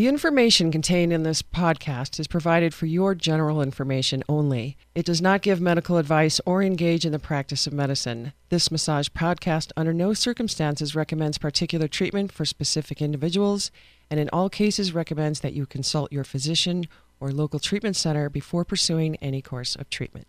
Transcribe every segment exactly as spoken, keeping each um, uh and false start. The information contained in this podcast is provided for your general information only. It does not give medical advice or engage in the practice of medicine. This Massage Podcast under no circumstances recommends particular treatment for specific individuals, and in all cases recommends that you consult your physician or local treatment center before pursuing any course of treatment.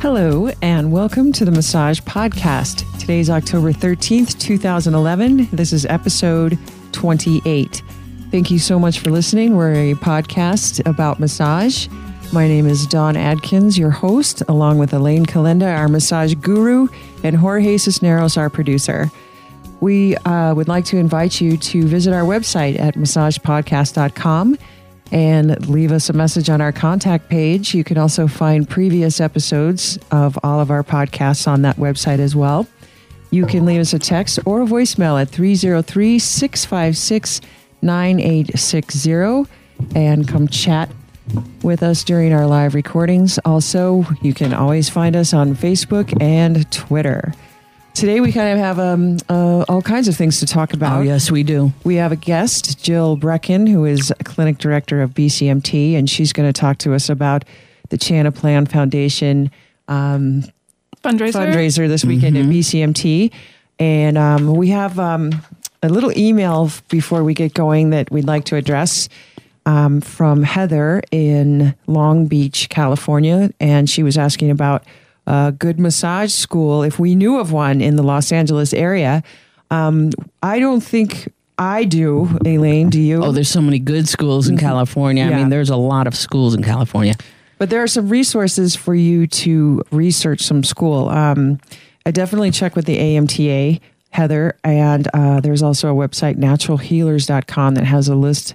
Hello, and welcome to the Massage Podcast. Today's October thirteenth, two thousand eleven. This is episode twenty-eight. Thank you so much for listening. We're a podcast about massage. My name is Dawn Adkins, your host, along with Elaine Calenda, our massage guru, and Jorge Cisneros, our producer. We uh, would like to invite you to visit our website at massage podcast dot com. And leave us a message on our contact page. You can also find previous episodes of all of our podcasts on that website as well. You can leave us a text or a voicemail at three oh three, six five six, nine eight six zero and come chat with us during our live recordings. Also, you can always find us on Facebook and Twitter. Today we kind of have um, uh, all kinds of things to talk about. Oh, yes, we do. We have a guest, Jill Brecken, who is clinic director of B C M T, and she's going to talk to us about the Chanda Plan Foundation um, fundraiser. fundraiser this weekend mm-hmm. at B C M T. And um, we have um, a little email before we get going that we'd like to address um, from Heather in Long Beach, California. And she was asking about a good massage school, if we knew of one in the Los Angeles area. Um, I don't think I do, Elaine, do you? Oh, there's so many good schools in California. Yeah. I mean, there's a lot of schools in California. But there are some resources for you to research some school. Um, I definitely check with the A M T A, Heather, and uh, there's also a website, natural healers dot com, that has a list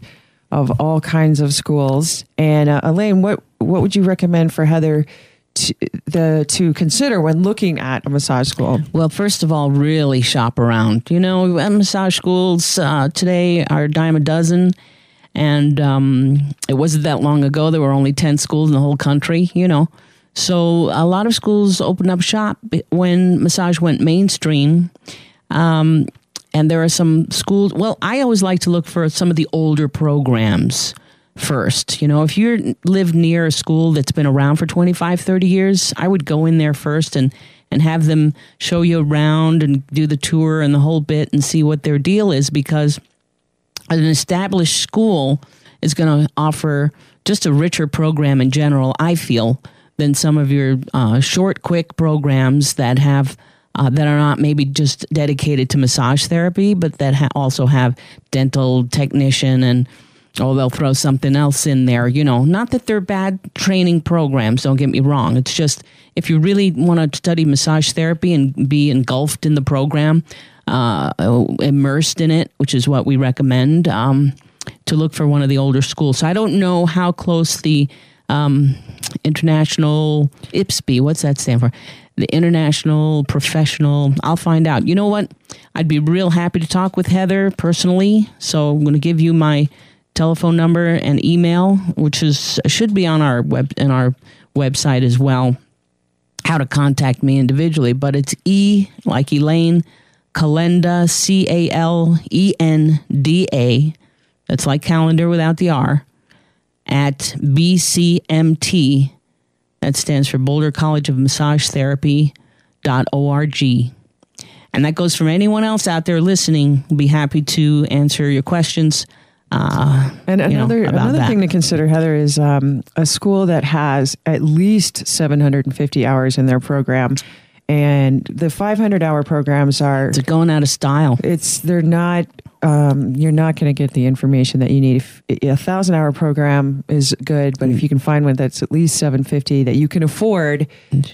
of all kinds of schools. And uh, Elaine, what, what would you recommend for Heather To, the to consider when looking at a massage school? Well, first of all, really shop around. You know, massage schools uh, today are a dime a dozen, and um, it wasn't that long ago there were only ten schools in the whole country. You know, so a lot of schools opened up shop when massage went mainstream. Um, and there are some schools. Well, I always like to look for some of the older programs first. You know, if you live near a school that's been around for twenty-five, thirty years, I would go in there first and, and have them show you around and do the tour and the whole bit and see what their deal is, because an established school is going to offer just a richer program in general, I feel, than some of your uh, short, quick programs that have Uh, that are not maybe just dedicated to massage therapy, but that ha- also have dental technician and oh, they'll throw something else in there. You know, not that they're bad training programs, don't get me wrong. It's just, if you really want to study massage therapy and be engulfed in the program, uh, immersed in it, which is what we recommend, um, to look for one of the older schools. So I don't know how close the um, international I P S P, what's that stand for? The international professional, I'll find out. You know what? I'd be real happy to talk with Heather personally. So I'm going to give you my telephone number and email, which is should be on our web and our website as well, how to contact me individually. But it's E like Elaine, Calenda, C A L E N D A, that's like calendar without the R, at B C M T, that stands for Boulder College of Massage Therapy dot org. And that goes for anyone else out there listening. We'll be happy to answer your questions. Uh, and another you know, another that. thing to consider, Heather, is um, a school that has at least seven hundred fifty hours in their program, and the five hundred hour programs are they're going out of style. It's they're not. Um, you're not going to get the information that you need. If, a thousand hour program is good, but mm. if you can find one that's at least seven fifty that you can afford,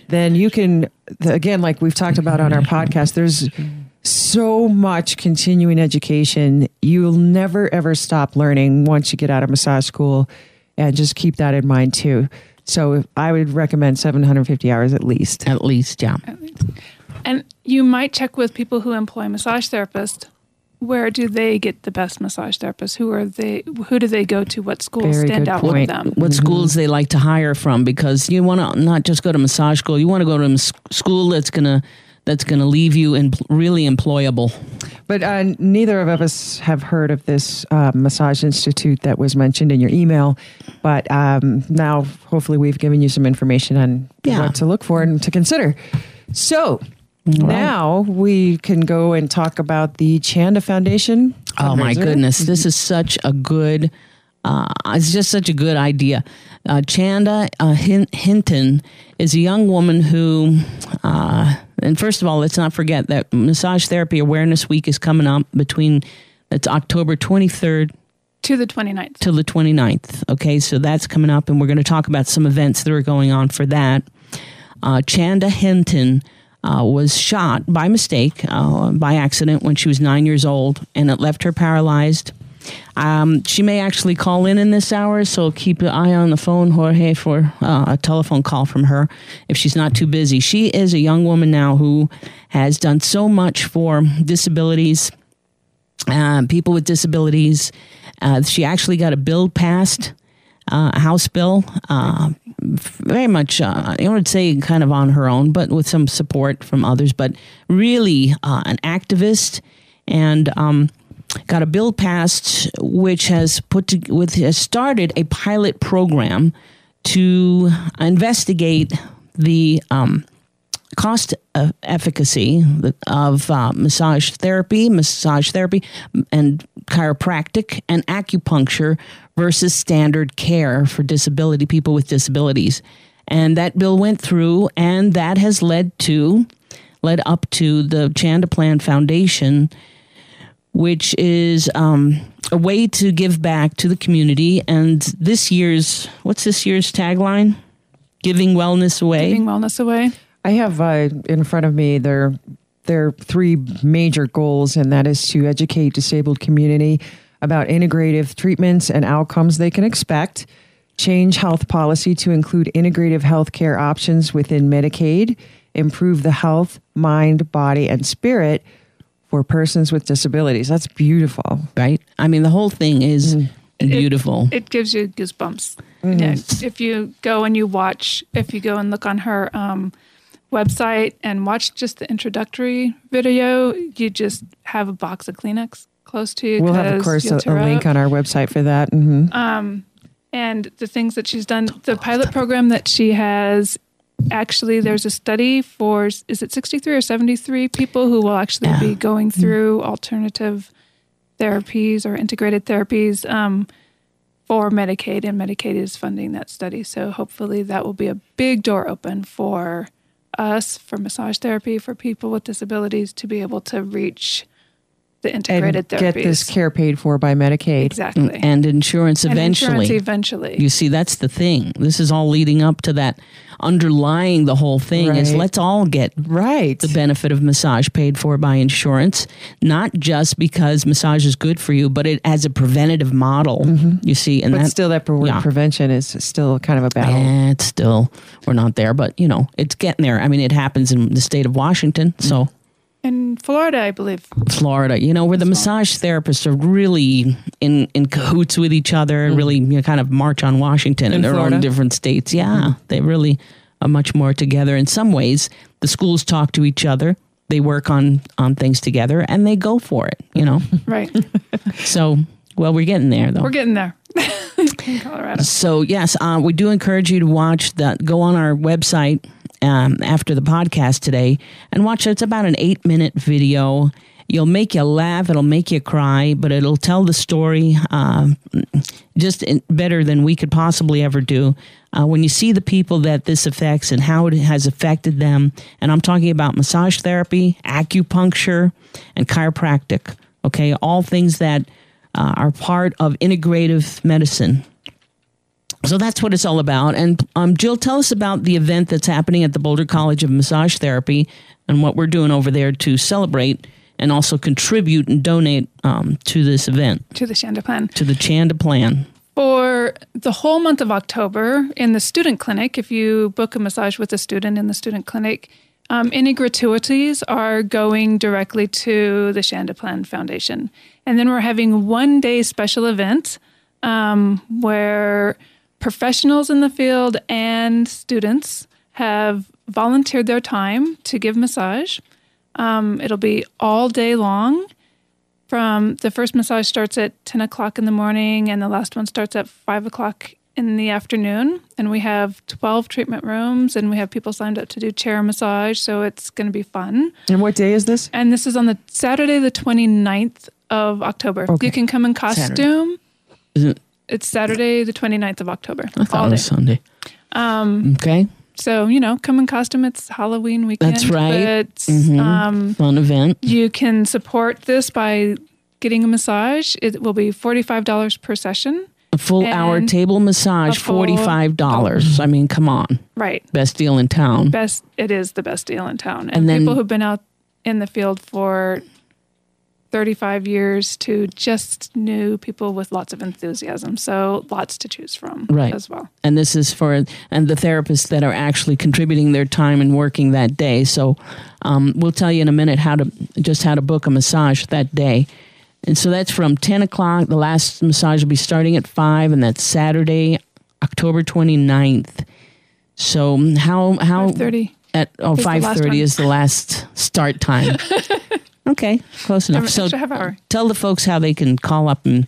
then you can. Again, like we've talked about on our podcast, there's so much continuing education. You'll never, ever stop learning once you get out of massage school, and just keep that in mind too. So I would recommend seven hundred fifty hours at least. At least, yeah. At least. And you might check with people who employ massage therapists Where do they get the best massage therapists? Who are they? Who do they go to? What schools Very stand out point. for them? What mm-hmm. schools they like to hire from? Because you want to not just go to massage school. You want to go to a school that's gonna that's gonna leave you in really employable. But uh, neither of us have heard of this uh, massage institute that was mentioned in your email. But um, now, hopefully, we've given you some information on yeah. what to look for and to consider. So. Right. Now we can go and talk about the Chanda Foundation. Oh my goodness. This is such a good, uh, it's just such a good idea. Uh, Chanda uh, Hinton is a young woman who, uh, and first of all, let's not forget that Massage Therapy Awareness Week is coming up between, it's October twenty-third. To the 29th. To the 29th. Okay, so that's coming up and we're going to talk about some events that are going on for that. Uh, Chanda Hinton Uh, was shot by mistake, uh, by accident, when she was nine years old, and it left her paralyzed. Um, she may actually call in in this hour, so keep an eye on the phone, Jorge, for uh, a telephone call from her if she's not too busy. She is a young woman now who has done so much for disabilities, uh, people with disabilities. Uh, she actually got a bill passed, uh, House bill, uh very much, uh, I would say kind of on her own, but with some support from others, but really uh, an activist, and um, got a bill passed, which has put to, with has started a pilot program to investigate the um, cost of efficacy of uh, massage therapy, massage therapy and chiropractic and acupuncture versus standard care for disability, people with disabilities. And that bill went through, and that has led to, led up to the Chanda Plan Foundation, which is um, a way to give back to the community. And this year's, what's this year's tagline? Giving wellness away. Giving wellness away. I have uh, in front of me their, their three major goals, and that is to educate disabled community about integrative treatments and outcomes they can expect, change health policy to include integrative health care options within Medicaid, improve the health, mind, body, and spirit for persons with disabilities. That's beautiful, right? I mean, the whole thing is mm-hmm. beautiful. It, it gives you goosebumps. Mm-hmm. Yeah, if you go and you watch, if you go and look on her um, website and watch just the introductory video, you just have a box of Kleenex close to you. We'll have, of course, a, a link on our website for that. Mm-hmm. Um, and the things that she's done, the pilot program that she has, actually, there's a study for, is it sixty-three or seventy-three people who will actually yeah. be going through mm-hmm. alternative therapies or integrated therapies um, for Medicaid, and Medicaid is funding that study. So hopefully that will be a big door open for us, for massage therapy, for people with disabilities to be able to reach the integrated and therapies. Get this care paid for by Medicaid. Exactly. And, and insurance eventually. And insurance eventually. You see, that's the thing. This is all leading up to that. Underlying the whole thing right. is let's all get right. the benefit of massage paid for by insurance, not just because massage is good for you, but it as a preventative model, mm-hmm. you see. And but that, still that pre- yeah. prevention is still kind of a battle. Eh, it's still, we're not there, but you know, it's getting there. I mean, it happens in the state of Washington, so. Mm-hmm. In Florida, I believe. Florida, you know, where the massage therapists are really in, in cahoots with each other and mm-hmm. really, you know, kind of march on Washington in and their Florida. Own different states. Yeah, mm-hmm. they really are much more together. In some ways, the schools talk to each other. They work on, on things together and they go for it, you know. Right. So, well, we're getting there, though. We're getting there. In Colorado. So, yes, uh, we do encourage you to watch that. Go on our website. Um, after the podcast today and watch it. It's about an eight minute video. You'll make you laugh. It'll make you cry, but it'll tell the story uh, just in, better than we could possibly ever do. Uh, when you see the people that this affects and how it has affected them. And I'm talking about massage therapy, acupuncture, and chiropractic. Okay. All things that uh, are part of integrative medicine. So that's what it's all about. And um, Jill, tell us about the event that's happening at the Boulder College of Massage Therapy and what we're doing over there to celebrate and also contribute and donate um, to this event. To the Chanda Plan. To the Chanda Plan. For the whole month of October in the student clinic, if you book a massage with a student in the student clinic, Um, any gratuities are going directly to the Chanda Plan Foundation. And then we're having one day special event um, where professionals in the field and students have volunteered their time to give massage. Um, it'll be all day long. From the first massage starts at ten o'clock in the morning and the last one starts at five o'clock in the afternoon, and we have twelve treatment rooms, and we have people signed up to do chair massage, so it's going to be fun. And what day is this? And this is on the Saturday, the twenty-ninth of October. Okay. You can come in costume. Saturday. It? It's Saturday, the twenty-ninth of October. I thought it was Sunday. Um, okay. So, you know, come in costume. It's Halloween weekend. That's right. It's mm-hmm. um, fun event. You can support this by getting a massage. It will be forty-five dollars per session. A full and hour table massage, full, forty-five dollars. Oh, I mean, come on. Right. Best deal in town. Best. It is the best deal in town. And, and then, people who've been out in the field for thirty-five years to just new people with lots of enthusiasm. So lots to choose from right. as well. And this is for and the therapists that are actually contributing their time and working that day. So um, we'll tell you in a minute how to just how to book a massage that day. And so that's from ten o'clock. The last massage will be starting at five, and that's Saturday, October twenty-ninth. So how... how five thirty. At, oh, five thirty is the last start time. Okay, close enough. So tell the folks how they can call up and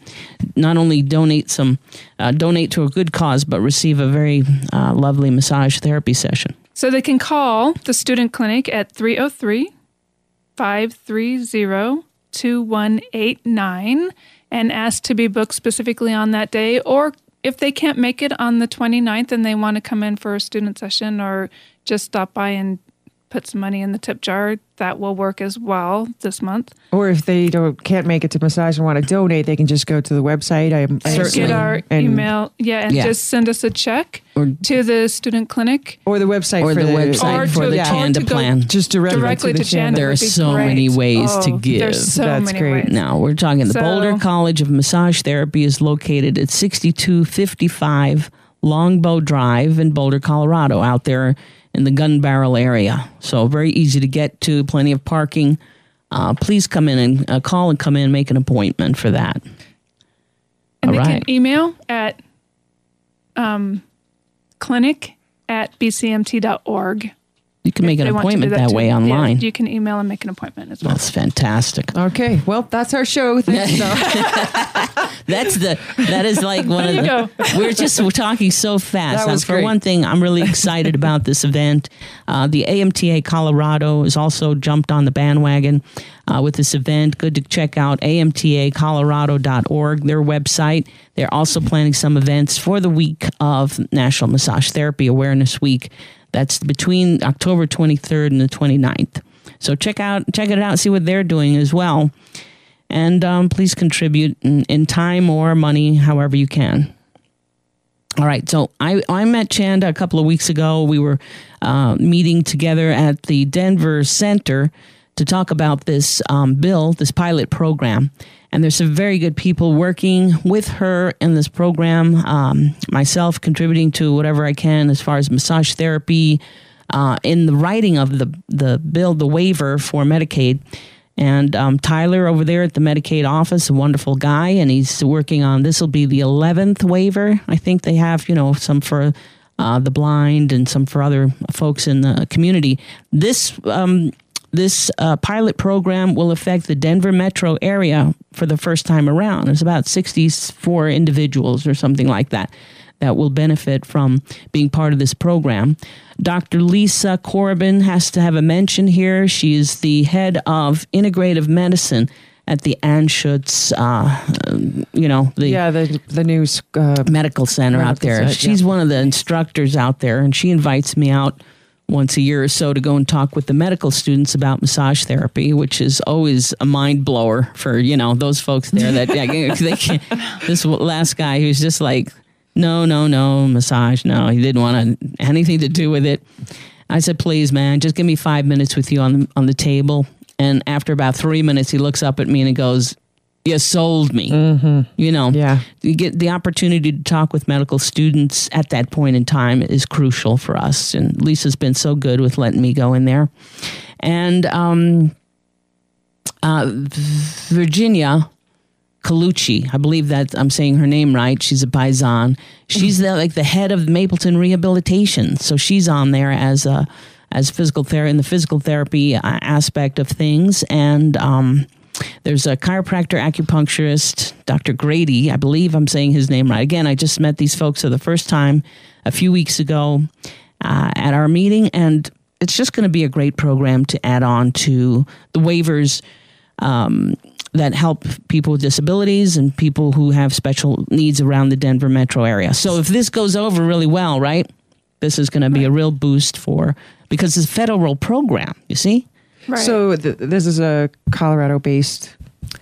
not only donate some, uh, donate to a good cause, but receive a very uh, lovely massage therapy session. So they can call the student clinic at three oh three, five three oh, two one eight nine and ask to be booked specifically on that day, or if they can't make it on the twenty-ninth and they want to come in for a student session or just stop by and put some money in the tip jar, that will work as well this month. Or if they don't can't make it to massage and want to donate, they can just go to the website. I'm certainly get our and, email, yeah, and yeah. just send us a check or, to the student clinic or the website or for the, the website or for to, the yeah. Chanda Plan. Just directly, directly to, the to Chanda. Chanda. There are so great. many ways oh, to give. There's so That's many great. Ways. Now we're talking. The so, Boulder College of Massage Therapy is located at sixty-two fifty-five Longbow Drive in Boulder, Colorado. Out there. In the Gun Barrel area. So very easy to get to, plenty of parking. Uh, please come in and uh, call and come in, make an appointment for that. And All they right. can email at um, clinic at b c m t dot org. You can make an appointment that, that way too. online. Yeah, you can email and make an appointment as well. That's fantastic. Okay, well, that's our show. Thanks, that's the that is like one of the. We're just we're talking so fast. That was for great. One thing, I'm really excited about this event. Uh, the A M T A Colorado has also jumped on the bandwagon uh, with this event. Good to check out a m t a colorado dot org, their website. They're also planning some events for the week of National Massage Therapy Awareness Week. That's between October twenty-third and the twenty-ninth. So check out, check it out, see what they're doing as well. And um, please contribute in, in time or money, however you can. All right, so I, I met Chanda a couple of weeks ago. We were uh, meeting together at the Denver Center to talk about this um, bill, this pilot program. And there's some very good people working with her in this program, um, myself contributing to whatever I can as far as massage therapy, uh, in the writing of the, the bill, the waiver for Medicaid. And um, Tyler over there at the Medicaid office, a wonderful guy, and he's working on, this will be the eleventh waiver. I think they have, you know, some for uh, the blind and some for other folks in the community. This um This uh, pilot program will affect the Denver metro area for the first time around. There's about sixty-four individuals or something like that that will benefit from being part of this program. Doctor Lisa Corbin has to have a mention here. She is the head of integrative medicine at the Anschutz, uh, you know, the yeah, the the new uh, medical center medical out there. Center, She's yeah. one of the instructors out there, and she invites me out once a year or so to go and talk with the medical students about massage therapy, which is always a mind blower for, you know, those folks there that they can't. This last guy, he was just like, no, no, no, massage. No, he didn't want to, anything to do with it. I said, please, man, just give me five minutes with you on the, on the table. And after about three minutes, he looks up at me and he goes, you sold me, mm-hmm. you know, yeah. You get the opportunity to talk with medical students at that point in time is crucial for us. And Lisa's been so good with letting me go in there. And um, uh, Virginia Colucci, I believe that I'm saying her name right. She's a paisan. She's the, like the head of Mapleton Rehabilitation. So she's on there as a, as physical therapy in the physical therapy aspect of things. And, um, there's a chiropractor, acupuncturist, Doctor Grady. I believe I'm saying his name right. Again, I just met these folks for the first time a few weeks ago uh, at our meeting, and it's just going to be a great program to add on to the waivers um, that help people with disabilities and people who have special needs around the Denver metro area. So if this goes over really well, right, this is going to be a real boost for, because it's a federal program, you see? Right. So th- this is a Colorado-based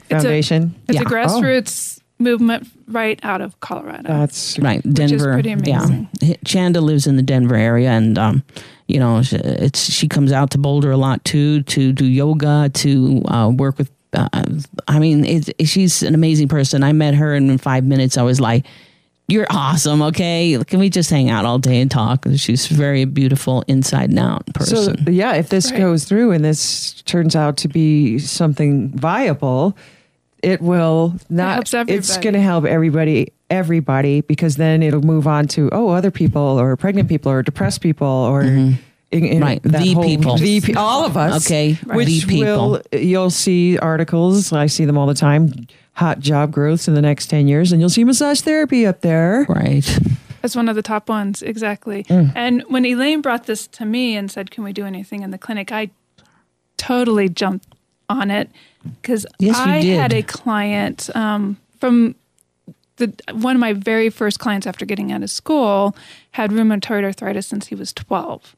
foundation. It's a, it's yeah. a grassroots oh. movement right out of Colorado. That's right, Denver. Which is pretty amazing. Yeah, Chanda lives in the Denver area, and um, you know, it's she comes out to Boulder a lot too to do yoga, to uh, work with. Uh, I mean, it, it, she's an amazing person. I met her, and in five minutes, I was like, "You're awesome. Okay, can we just hang out all day and talk?" She's very beautiful inside and out person. So yeah, if this right. goes through and this turns out to be something viable, it will not. It it's going to help everybody, everybody, because then it'll move on to oh, other people or pregnant people or depressed people or. Mm-hmm. In, in right, that the whole, people, the, all of us. Okay, right. Which the people. Will, you'll see articles. I see them all the time. Hot job growths in the next ten years, and you'll see massage therapy up there. Right, that's one of the top ones, exactly. Mm. And when Elaine brought this to me and said, "Can we do anything in the clinic?" I totally jumped on it because yes, I had a client um, from. The, one of my very first clients after getting out of school had rheumatoid arthritis since he was twelve.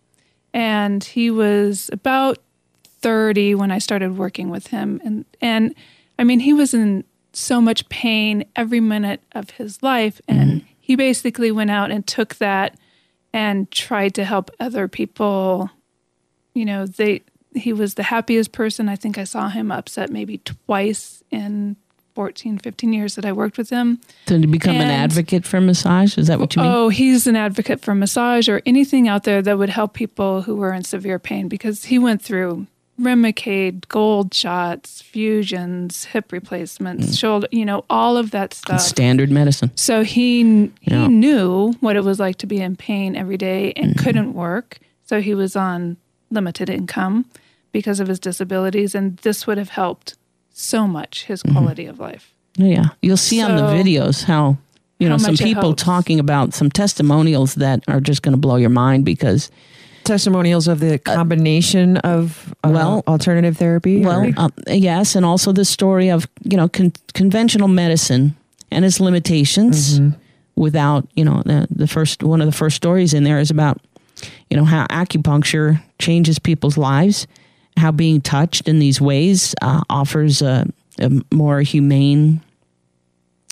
And he was about thirty when I started working with him. And, and I mean, he was in so much pain every minute of his life. And mm-hmm. he basically went out and took that and tried to help other people. You know, they he was the happiest person. I think I saw him upset maybe twice in fourteen, fifteen years that I worked with him. So to become and, an advocate for massage? Is that what you mean? Oh, he's an advocate for massage or anything out there that would help people who were in severe pain because he went through Remicade, gold shots, fusions, hip replacements, mm. shoulder, you know, all of that stuff. That's standard medicine. So he, he yeah. knew what it was like to be in pain every day and mm-hmm. couldn't work. So he was on limited income because of his disabilities, and this would have helped so much his quality mm-hmm. of life. Yeah, you'll see so, on the videos how you know how some people talking about some testimonials that are just going to blow your mind because testimonials of the combination uh, of uh, well alternative therapy. Well, or? Uh, yes, and also the story of you know con- conventional medicine and its limitations. Mm-hmm. Without you know the, the first one of the first stories in there is about you know how acupuncture changes people's lives. How being touched in these ways uh, offers a, a more humane,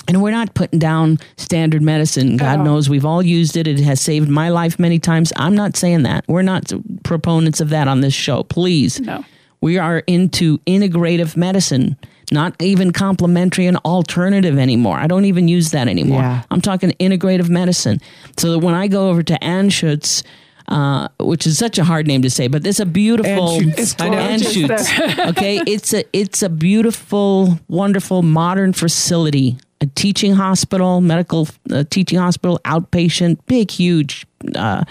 and we're not putting down standard medicine. God knows we've all used it. It has saved my life many times. I'm not saying that. We're not proponents of that on this show. Please. No. We are into integrative medicine, not even complementary and alternative anymore. I don't even use that anymore. Yeah. I'm talking integrative medicine. So that when I go over to Anschutz, Uh, which is such a hard name to say, but it's a beautiful Anschutz. Okay, it's a it's a beautiful, wonderful, modern facility, a teaching hospital, medical uh, teaching hospital, outpatient, big, huge uh,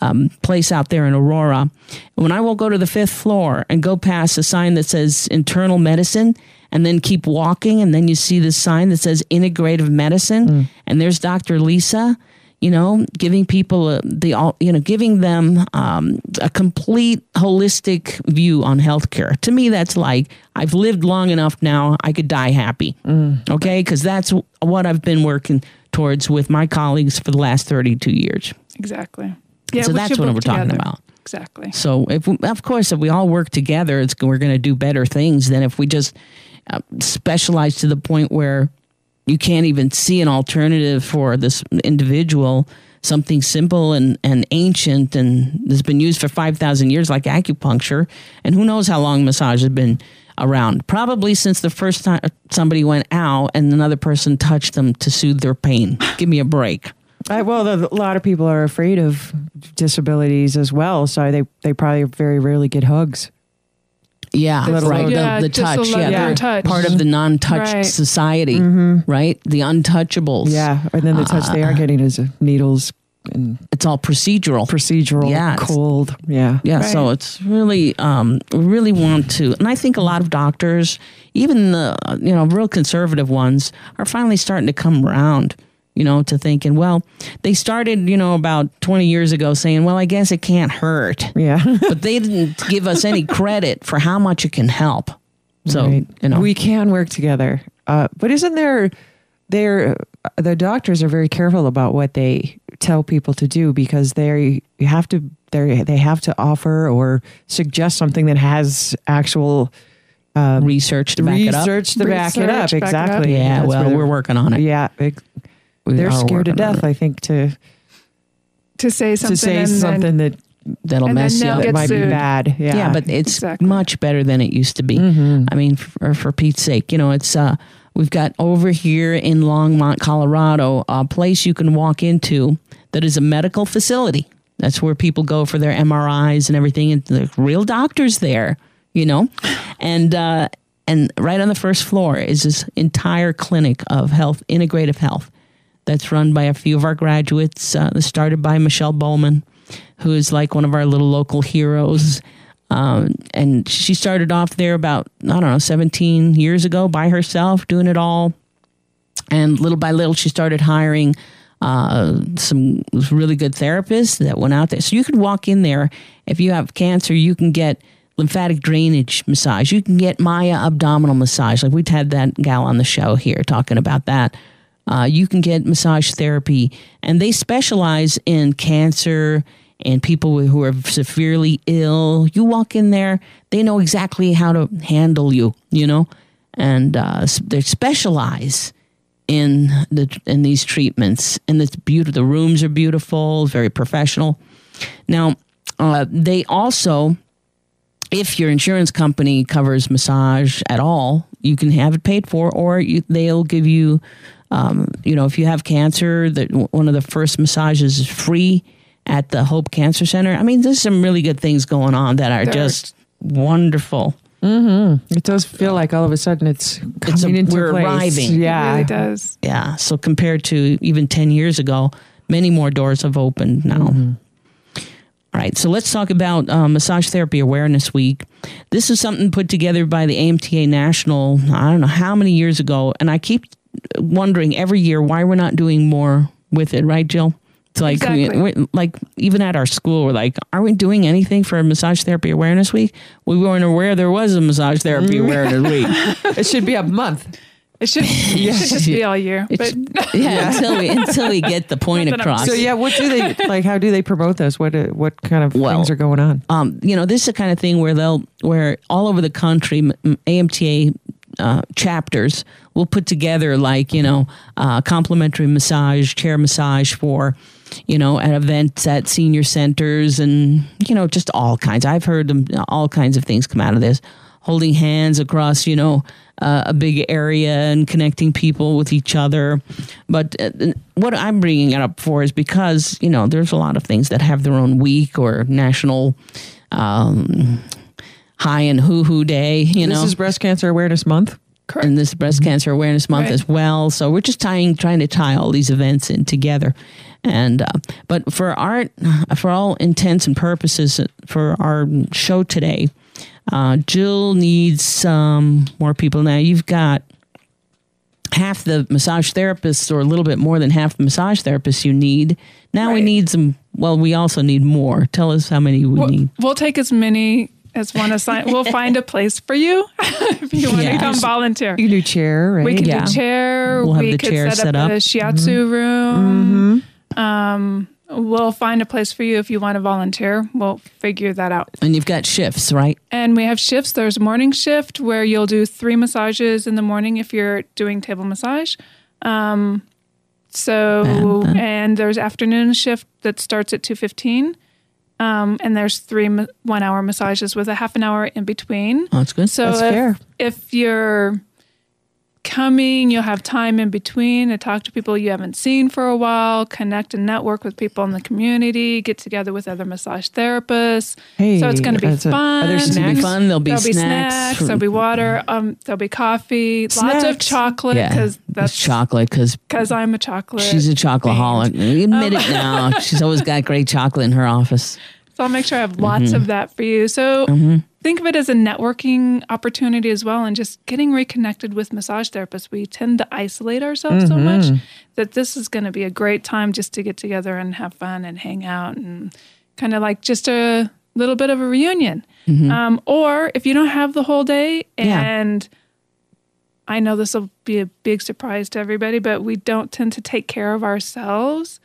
um, place out there in Aurora. When I will go to the fifth floor and go past a sign that says internal medicine, and then keep walking, and then you see this sign that says integrative medicine, mm. and there's Doctor Lisa. You know, giving people the, you know, giving them um, a complete holistic view on healthcare. To me, that's like, I've lived long enough now, I could die happy. Mm. Okay? Because that's what I've been working towards with my colleagues for the last thirty-two years. Exactly. Yeah, so that's what we're together. talking about. Exactly. So, if we, of course, if we all work together, it's, we're going to do better things than if we just uh, specialize to the point where you can't even see an alternative for this individual, something simple and, and ancient and has been used for five thousand years like acupuncture. And who knows how long massage has been around, probably since the first time somebody went out and another person touched them to soothe their pain. Give me a break. I, well, the, a lot of people are afraid of disabilities as well, so they, they probably very rarely get hugs. Yeah, right. Little, yeah, the, the touch, yeah, yeah. touch. Part of the non-touched right. society, mm-hmm. right? The untouchables. Yeah, and then the touch uh, they are getting is needles. And it's all procedural. Procedural, yeah, cold. Yeah, yeah. Right. So it's really, um, really want to, and I think a lot of doctors, even the you know real conservative ones, are finally starting to come around. You know, to thinking, well, they started, you know, about twenty years ago saying, well, I guess it can't hurt. Yeah. But they didn't give us any credit for how much it can help. So, right. you know. We can work together. Uh, but isn't there, there, the doctors are very careful about what they tell people to do because they have to, they they have to offer or suggest something that has actual um, research to back it up. Research to back it up. Exactly. Yeah. That's well, we're working on it. Yeah. It, We They're scared to death, I think, to to say something, to say something then, that that'll mess you up. That might sued. be bad. Yeah, yeah but it's exactly. much better than it used to be. Mm-hmm. I mean, for, for Pete's sake, you know, it's uh, we've got over here in Longmont, Colorado, a place you can walk into that is a medical facility. That's where people go for their M R Is and everything, and there's real doctors there, you know, and uh, and right on the first floor is this entire clinic of health, integrative health. That's run by a few of our graduates. Uh, started by Michelle Bowman, who is like one of our little local heroes. Um, and she started off there about, I don't know, seventeen years ago by herself, doing it all. And little by little, she started hiring uh, some really good therapists that went out there. So you could walk in there. If you have cancer, you can get lymphatic drainage massage. You can get Maya abdominal massage. Like we'd had that gal on the show here talking about that. Uh, you can get massage therapy, and they specialize in cancer and people who are severely ill. You walk in there, they know exactly how to handle you, you know, and uh, they specialize in the in these treatments. And it's beautiful. The rooms are beautiful, very professional. Now, uh, they also, if your insurance company covers massage at all, you can have it paid for, or you, they'll give you. Um, you know, if you have cancer, that one of the first massages is free at the Hope Cancer Center. I mean, there's some really good things going on that are there. just wonderful. Mm-hmm. It does feel like all of a sudden it's coming it's a, into we're place. arriving. Yeah, it really does. Yeah. So compared to even ten years ago, many more doors have opened now. Mm-hmm. All right, so let's talk about uh, Massage Therapy Awareness Week. This is something put together by the A M T A National, I don't know how many years ago, and I keep wondering every year why we're not doing more with it, right, Jill? It's like, exactly. we, we, like even at our school, we're like, are we doing anything for Massage Therapy Awareness Week? We weren't aware there was a Massage Therapy Awareness Week. It should be a month. It should, yeah. it should just be all year. It but should, yeah, yeah, until we until we get the point across. So yeah, what do they like? How do they promote this? What what kind of well, things are going on? Um, you know, this is the kind of thing where they'll where all over the country, A M T A uh, chapters will put together like you know uh, complimentary massage, chair massage for you know at events at senior centers and you know just all kinds. I've heard them, all kinds of things come out of this. Holding hands across, you know, uh, a big area and connecting people with each other. But uh, what I'm bringing it up for is because, you know, there's a lot of things that have their own week or national um, high and hoo-hoo day, you know. This is Breast Cancer Awareness Month. Correct. And this is Breast Cancer Awareness Month right. as well. So we're just tying, trying to tie all these events in together. And uh, but for our, for all intents and purposes, for our show today, Uh, Jill needs some um, more people. Now you've got half the massage therapists or a little bit more than half the massage therapists you need. Now right. we need some, well, we also need more. Tell us how many we we'll, need. We'll take as many as one assign. We'll find a place for you if you want yeah. to come volunteer. You can do chair, right? We can yeah. do chair. We'll have we the could chair set, set up. a shiatsu mm-hmm. room. Mm-hmm. Um, We'll find a place for you if you want to volunteer. We'll figure that out. And you've got shifts, right? And we have shifts. There's morning shift where you'll do three massages in the morning if you're doing table massage. Um, so, and, and there's afternoon shift that starts at two fifteen. Um, and there's three one hour massages with a half an hour in between. Oh, that's good. So that's if, fair. If you're coming, you'll have time in between to talk to people you haven't seen for a while, connect and network with people in the community, get together with other massage therapists. Hey, so it's going to be fun. A, there's going to be fun. There'll be there'll snacks. Be snacks from, there'll be water. Um, there'll be coffee. Snacks. Lots of chocolate. because yeah, that's chocolate. Because I'm a chocolate. She's a chocolateholic. You admit um, it now. She's always got great chocolate in her office. So I'll make sure I have lots mm-hmm. of that for you. So. Mm-hmm. Think of it as a networking opportunity as well, and just getting reconnected with massage therapists. We tend to isolate ourselves mm-hmm. so much that this is going to be a great time just to get together and have fun and hang out and kind of like just a little bit of a reunion. Mm-hmm. Um, or if you don't have the whole day, and yeah. I know this will be a big surprise to everybody, but we don't tend to take care of ourselves.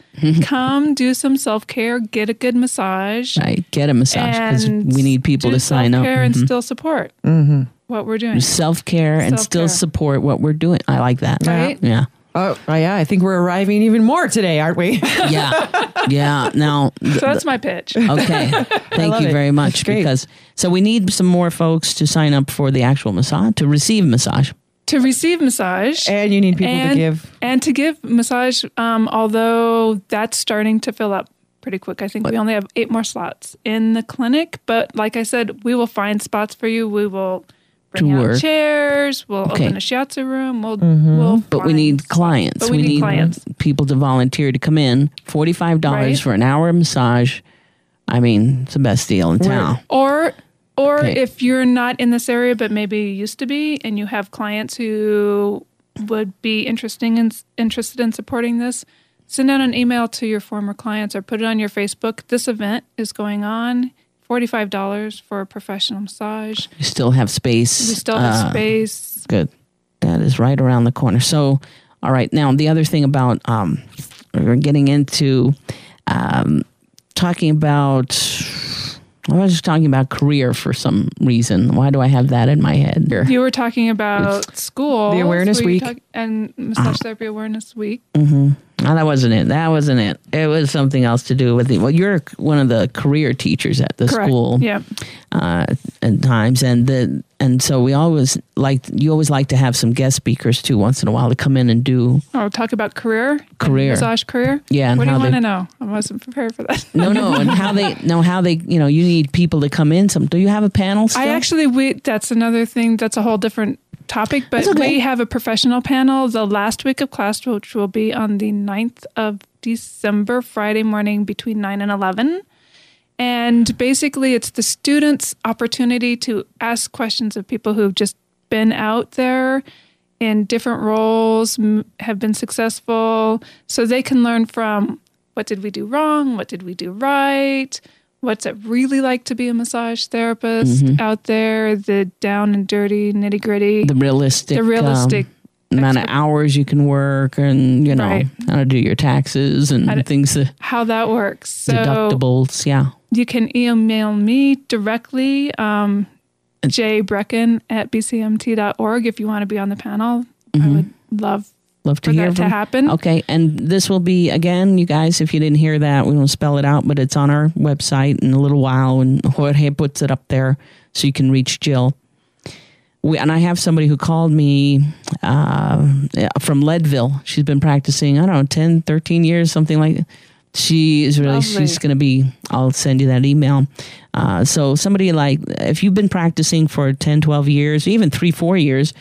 Come do some self-care, get a good massage. Right, get a massage because we need people to sign up. Self-care and mm-hmm. still support mm-hmm. what we're doing. Self-care, self-care and still support what we're doing. I like that. Right? Yeah. Oh, yeah. I think we're arriving even more today, aren't we? yeah. Yeah. Now. So that's my pitch. Okay. Thank you very much. Because so we need some more folks to sign up for the actual massage, to receive massage. To receive massage. And you need people and, to give. And to give massage, um, although that's starting to fill up pretty quick. I think what? we only have eight more slots in the clinic. But like I said, we will find spots for you. We will bring Tour. out chairs. We'll okay. open a shiatsu room. We'll, mm-hmm. we'll But find we need clients. But we, we need, need clients. people to volunteer to come in. forty-five dollars right? for an hour massage. I mean, it's the best deal in town. Right. Or... Or okay. if you're not in this area, but maybe you used to be, and you have clients who would be interesting in, interested in supporting this, send out an email to your former clients or put it on your Facebook. This event is going on, forty-five dollars for a professional massage. You still have space. We still have uh, space. Good. That is right around the corner. So, all right. Now, the other thing about um, we're getting into um, talking about... I was just talking about career for some reason. Why do I have that in my head? You were talking about it's school. The Awareness Week. Talk- and Massage uh, Therapy Awareness Week. Mm-hmm. No, that wasn't it. That wasn't it. It was something else to do with it. Well, you're one of the career teachers at the Correct. school yeah. uh, at times. And the and so we always like, you always like to have some guest speakers too once in a while to come in and do. Oh, talk about career? Career. Massage career? Yeah. And what do you want to know? I wasn't prepared for that. no, no. And how they, no, how they, you know, you need people to come in. Some. Do you have a panel still? I actually, we, that's another thing. That's a whole different topic, but okay. we have a professional panel the last week of class, which will be on the ninth of December, Friday morning between nine and eleven. And basically it's the students' opportunity to ask questions of people who've just been out there in different roles, m- have been successful, so they can learn from what did we do wrong, what did we do right, what's it really like to be a massage therapist mm-hmm. out there, the down and dirty, nitty gritty. The realistic. The realistic. Um, amount of hours you can work and, you know, right. how to do your taxes and how things. That, how that works. So deductibles, yeah. You can email me directly, um, J. Brecken at b c m t dot org if you want to be on the panel. Mm-hmm. I would love Love to for hear that from. to happen. Okay, and this will be, again, you guys, if you didn't hear that, we won't spell it out, but it's on our website in a little while, and Jorge puts it up there so you can reach Jill. We, and I have somebody who called me uh, from Leadville. She's been practicing, I don't know, ten, thirteen years, something like that. She is really, Lovely. she's going to be, I'll send you that email. Uh, so somebody like, if you've been practicing for ten, twelve years, even three, four years,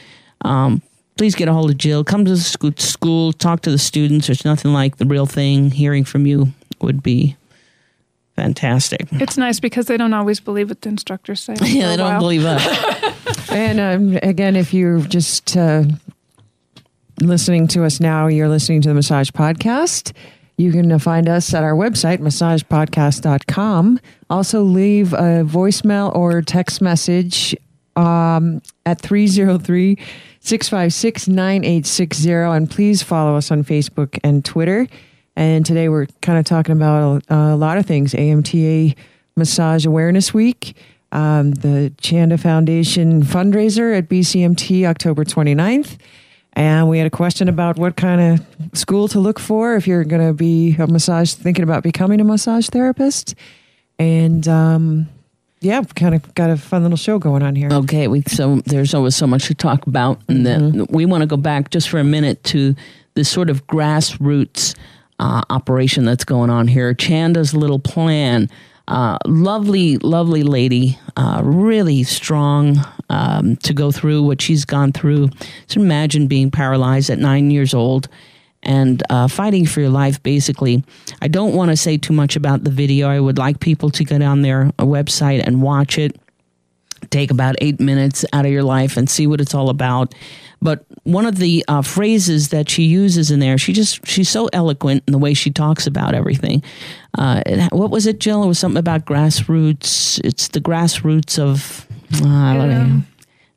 um, please get a hold of Jill. Come to the school, talk to the students. There's nothing like the real thing. Hearing from you would be fantastic. It's nice because they don't always believe what the instructors say. yeah, they don't believe us. And um, again, if you're just uh, listening to us now, you're listening to the Massage Podcast. You can find us at our website, massage podcast dot com. Also leave a voicemail or text message um, at three oh three, six five six, nine eight six zero, and please follow us on Facebook and Twitter. And today we're kind of talking about a, a lot of things: A M T A Massage Awareness Week, um, the Chanda Foundation fundraiser at B C M T October twenty-ninth, and we had a question about what kind of school to look for if you're going to be a massage, thinking about becoming a massage therapist. And um, yeah, kind of got a fun little show going on here. Okay, we so there's always so much to talk about, and mm-hmm. then we want to go back just for a minute to this sort of grassroots uh, operation that's going on here. Chanda's Little Plan, uh, lovely, lovely lady, uh, really strong um, to go through what she's gone through. Just imagine being paralyzed at nine years old. And uh, fighting for your life, basically. I don't want to say too much about the video. I would like people to go on their website and watch it. Take about eight minutes out of your life and see what it's all about. But one of the uh, phrases that she uses in there, she just she's so eloquent in the way she talks about everything. Uh, it, what was it, Jill? It was something about grassroots. It's the grassroots of... Uh, I don't know.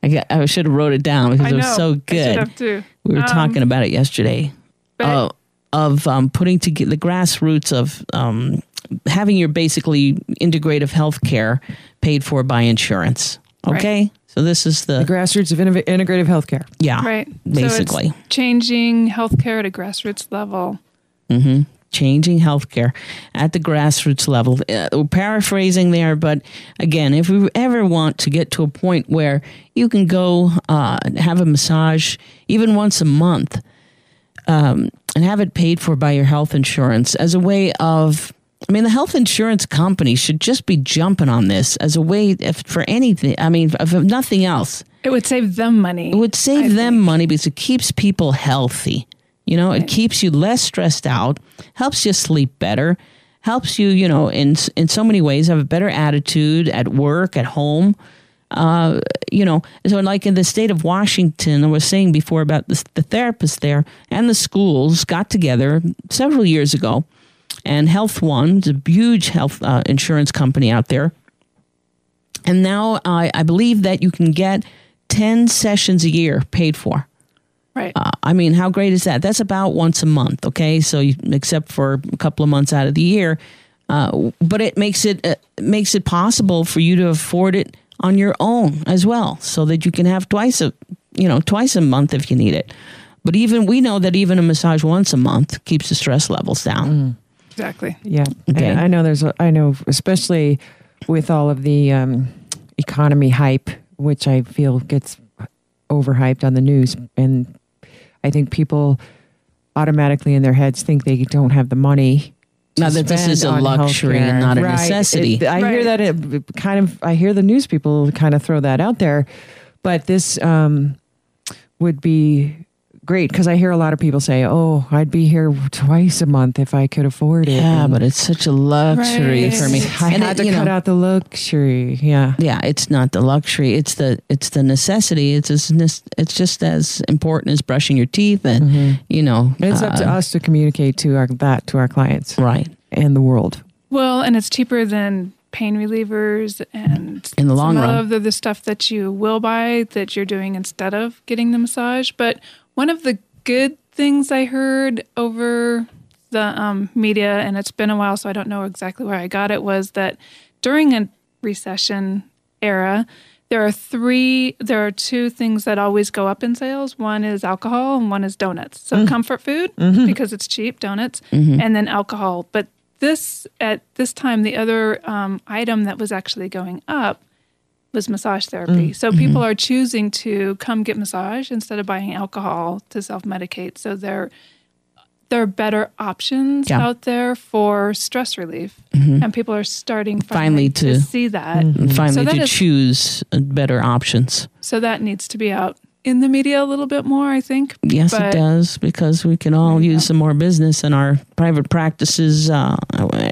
I, got, I should have wrote it down because I it was know. so good. I should have too. We were um, talking about it yesterday. Uh, of um, putting together the grassroots of um, having your basically integrative health care paid for by insurance. Okay. Right. So this is the, the grassroots of innov- integrative health care. Yeah. Right. Basically. So it's changing health care at a grassroots level. Mm-hmm. Changing healthcare at the grassroots level. Uh, we're paraphrasing there, but again, if we ever want to get to a point where you can go uh, have a massage even once a month, Um, and have it paid for by your health insurance as a way of, I mean, the health insurance company should just be jumping on this as a way if, for anything. I mean, if, if nothing else. It would save them money. It would save I them think. money because it keeps people healthy. You know, right. It keeps you less stressed out, helps you sleep better, helps you, you know, in, in so many ways have a better attitude at work, at home. Uh, you know, so like in the state of Washington, I was saying before about the, the therapists there and the schools got together several years ago, and Health One, it's a huge health uh, insurance company out there. And now uh, I believe that you can get ten sessions a year paid for. Right. Uh, I mean, how great is that? That's about once a month. Okay. So you, except for a couple of months out of the year, uh, but it makes it, uh, makes it possible for you to afford it on your own as well, so that you can have twice a, you know, twice a month if you need it. But even we know that even a massage once a month keeps the stress levels down. Mm. Exactly. Yeah. Okay. I, I know there's, a, I know, especially with all of the um, economy hype, which I feel gets overhyped on the news. And I think people automatically in their heads think they don't have the money. Now that this is a luxury healthcare. and not a right. necessity. It, I right. hear that it kind of, I hear the news people kind of throw that out there, but this um, would be great because I hear a lot of people say, oh, I'd be here twice a month if I could afford it. Yeah, and, but it's such a luxury right. for me. I and had it, to cut know, out the luxury. Yeah. Yeah. It's not the luxury. It's the, it's the necessity. It's as, it's just as important as brushing your teeth and, mm-hmm. you know. It's uh, up to us to communicate to our, that to our clients. Right. And the world. Well, and it's cheaper than pain relievers and in the long run, of the, the stuff that you will buy that you're doing instead of getting the massage. But one of the good things I heard over the um, media, and it's been a while, so I don't know exactly where I got it, was that during a recession era, there are three, there are two things that always go up in sales. One is alcohol, and one is donuts. So mm. comfort food, mm-hmm. because it's cheap, donuts, mm-hmm. and then alcohol. But this, at this time, the other um, item that was actually going up was massage therapy. Mm. So mm-hmm. people are choosing to come get massage instead of buying alcohol to self-medicate. So there, there are better options yeah. out there for stress relief. Mm-hmm. And people are starting finally, finally to, to see that. Mm-hmm. Finally so that to is, choose better options. So that needs to be out in the media a little bit more, I think. Yes, but, it does, because we can all use yeah. some more business in our private practices, uh,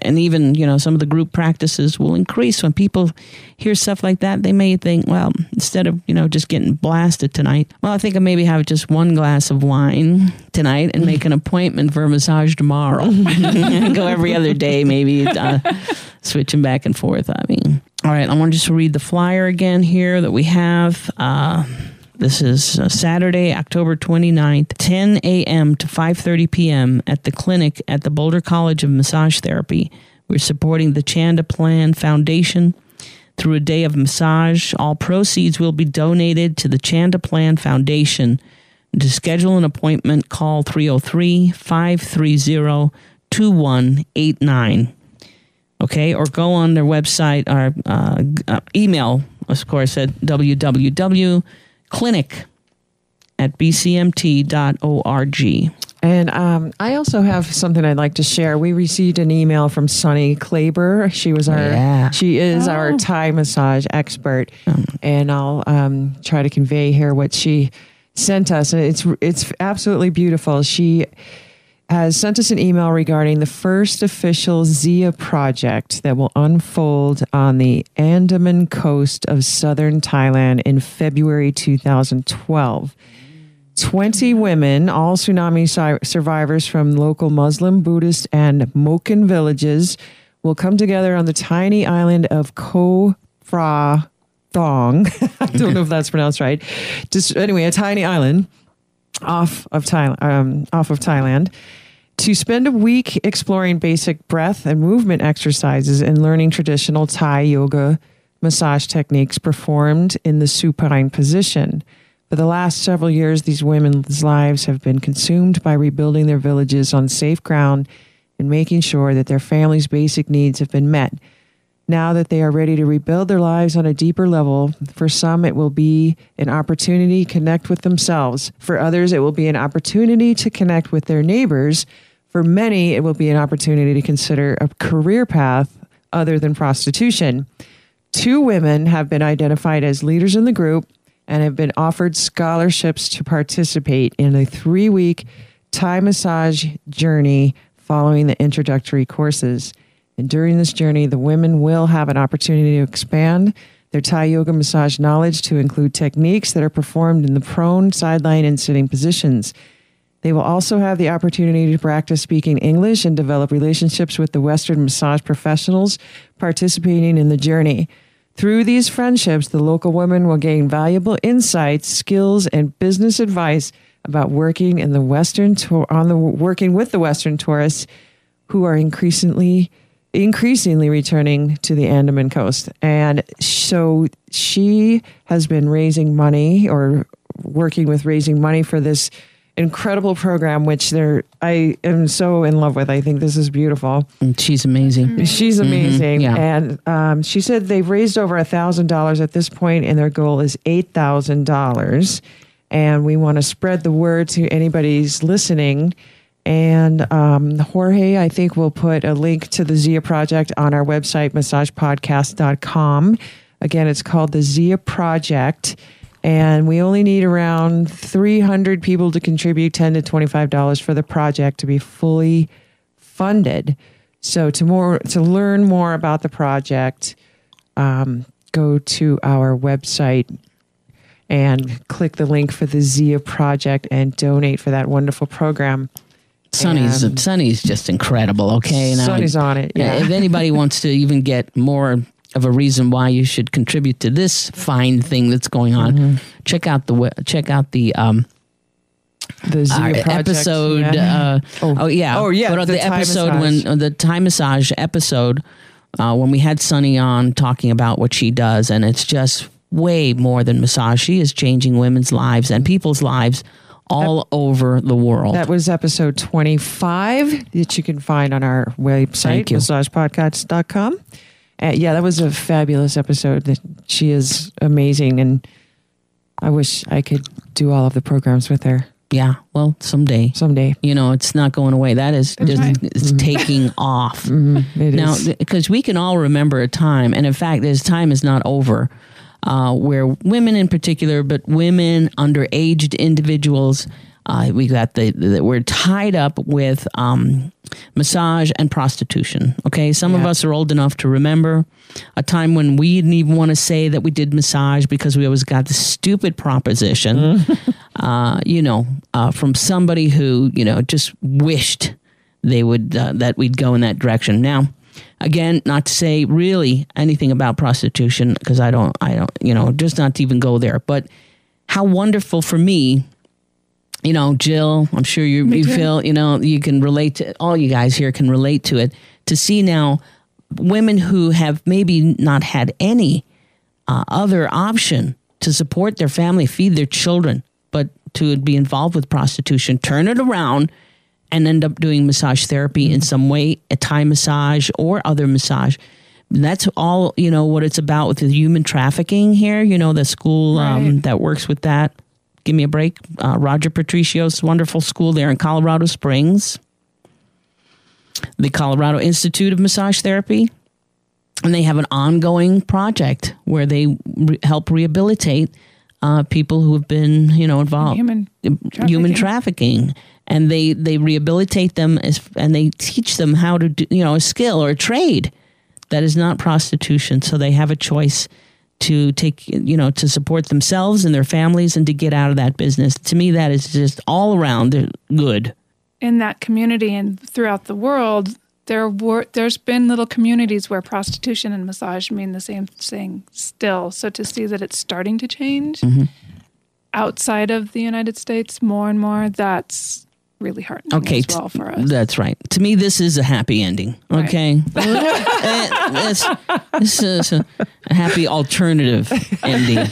and even, you know, some of the group practices will increase. When people hear stuff like that, they may think, well, instead of, you know, just getting blasted tonight, well, I think I maybe have just one glass of wine tonight and make an appointment for a massage tomorrow. Go every other day, maybe uh, switching back and forth. I mean, all right, I want to just read the flyer again here that we have. Uh, This is Saturday, October twenty-ninth, ten a.m. to five thirty p.m. at the clinic at the Boulder College of Massage Therapy. We're supporting the Chanda Plan Foundation through a day of massage. All proceeds will be donated to the Chanda Plan Foundation. To schedule an appointment, call three oh three, five three oh, two one eight nine. okay? Or go on their website or uh, uh, email, of course, at w w w dot clinic at b c m t dot org. And um, I also have something I'd like to share. We received an email from Sunny Klaber. She was our, yeah. she is oh. our Thai massage expert, um, and I'll um, try to convey here what she sent us. And it's it's absolutely beautiful. She has sent us an email regarding the first official Zia project that will unfold on the Andaman coast of southern Thailand in February two thousand twelve. twenty women, all tsunami si- survivors from local Muslim, Buddhist, and Moken villages, will come together on the tiny island of Koh Phra Thong. I don't know if that's pronounced right. Just, anyway, a tiny island off of Thailand, um, off of Thailand, to spend a week exploring basic breath and movement exercises and learning traditional Thai yoga massage techniques performed in the supine position. For the last several years, these women's lives have been consumed by rebuilding their villages on safe ground and making sure that their families' basic needs have been met. Now that they are ready to rebuild their lives on a deeper level, for some it will be an opportunity to connect with themselves. For others, it will be an opportunity to connect with their neighbors. For many, it will be an opportunity to consider a career path other than prostitution. Two women have been identified as leaders in the group and have been offered scholarships to participate in a three-week Thai massage journey following the introductory courses. And during this journey, the women will have an opportunity to expand their Thai yoga massage knowledge to include techniques that are performed in the prone, sideline, and sitting positions. They will also have the opportunity to practice speaking English and develop relationships with the Western massage professionals participating in the journey. Through these friendships, the local women will gain valuable insights, skills, and business advice about working in the Western to- on the working with the Western tourists who are increasingly increasingly returning to the Andaman coast. And so she has been raising money or working with raising money for this incredible program, which they're, I am so in love with. I think this is beautiful. And she's amazing. She's amazing. Mm-hmm, yeah. And um, she said they've raised over one thousand dollars at this point, and their goal is eight thousand dollars. And we want to spread the word to anybody's listening. And um, Jorge, I think we'll put a link to the Zia Project on our website, massage podcast dot com. Again, it's called the Zia Project. And we only need around three hundred people to contribute ten to twenty-five dollars for the project to be fully funded. So to more to learn more about the project, um, go to our website and click the link for the Zia Project and donate for that wonderful program. Sunny's, um, Sunny's just incredible, okay? And Sunny's I, on it, yeah. If anybody wants to even get more of a reason why you should contribute to this fine thing that's going on, mm-hmm. check out the check out the um, the Zia Project, episode. Yeah. Uh, oh. oh yeah, oh yeah, but the, the episode when uh, the Thai massage episode uh, when we had Sunny on talking about what she does, and it's just way more than massage. She is changing women's lives and people's lives all Ep- over the world. That was episode twenty-five that you can find on our website, massage podcast dot com. Uh, yeah, that was a fabulous episode. She is amazing, and I wish I could do all of the programs with her. Yeah, well, someday. Someday. You know, it's not going away. That is just right. It's mm-hmm. taking off. Mm-hmm. It now, because th- we can all remember a time, and in fact, this time is not over, uh, where women in particular, but women, underaged individuals, uh, we got the, the, we're tied up with um, massage and prostitution. Okay. Some yeah. of us are old enough to remember a time when we didn't even want to say that we did massage because we always got this stupid proposition, mm. uh, you know, uh, from somebody who, you know, just wished they would, uh, that we'd go in that direction. Now, again, not to say really anything about prostitution because I don't, I don't, you know, just not to even go there, but how wonderful for me. You know, Jill, I'm sure you, you feel, you know, you can relate to, all you guys here can relate to it, to see now women who have maybe not had any uh, other option to support their family, feed their children, but to be involved with prostitution, turn it around and end up doing massage therapy in some way, a Thai massage or other massage. That's all, you know, what it's about with the human trafficking here. You know, the school right. um, that works with that. Give me a break. Uh, Roger Patricio's wonderful school there in Colorado Springs. The Colorado Institute of Massage Therapy. And they have an ongoing project where they re- help rehabilitate uh, people who have been, you know, involved in human trafficking. Human trafficking. And they, they rehabilitate them as, and they teach them how to do, you know, a skill or a trade that is not prostitution. So they have a choice to take, you know, to support themselves and their families and to get out of that business. To me, that is just all around good. In that community and throughout the world, there were, there's been little communities where prostitution and massage mean the same thing still. So to see that it's starting to change mm-hmm. outside of the United States more and more, that's really heartening okay, as well for us. That's right. To me, this is a happy ending. Right. Okay. This, this is a, a happy alternative ending.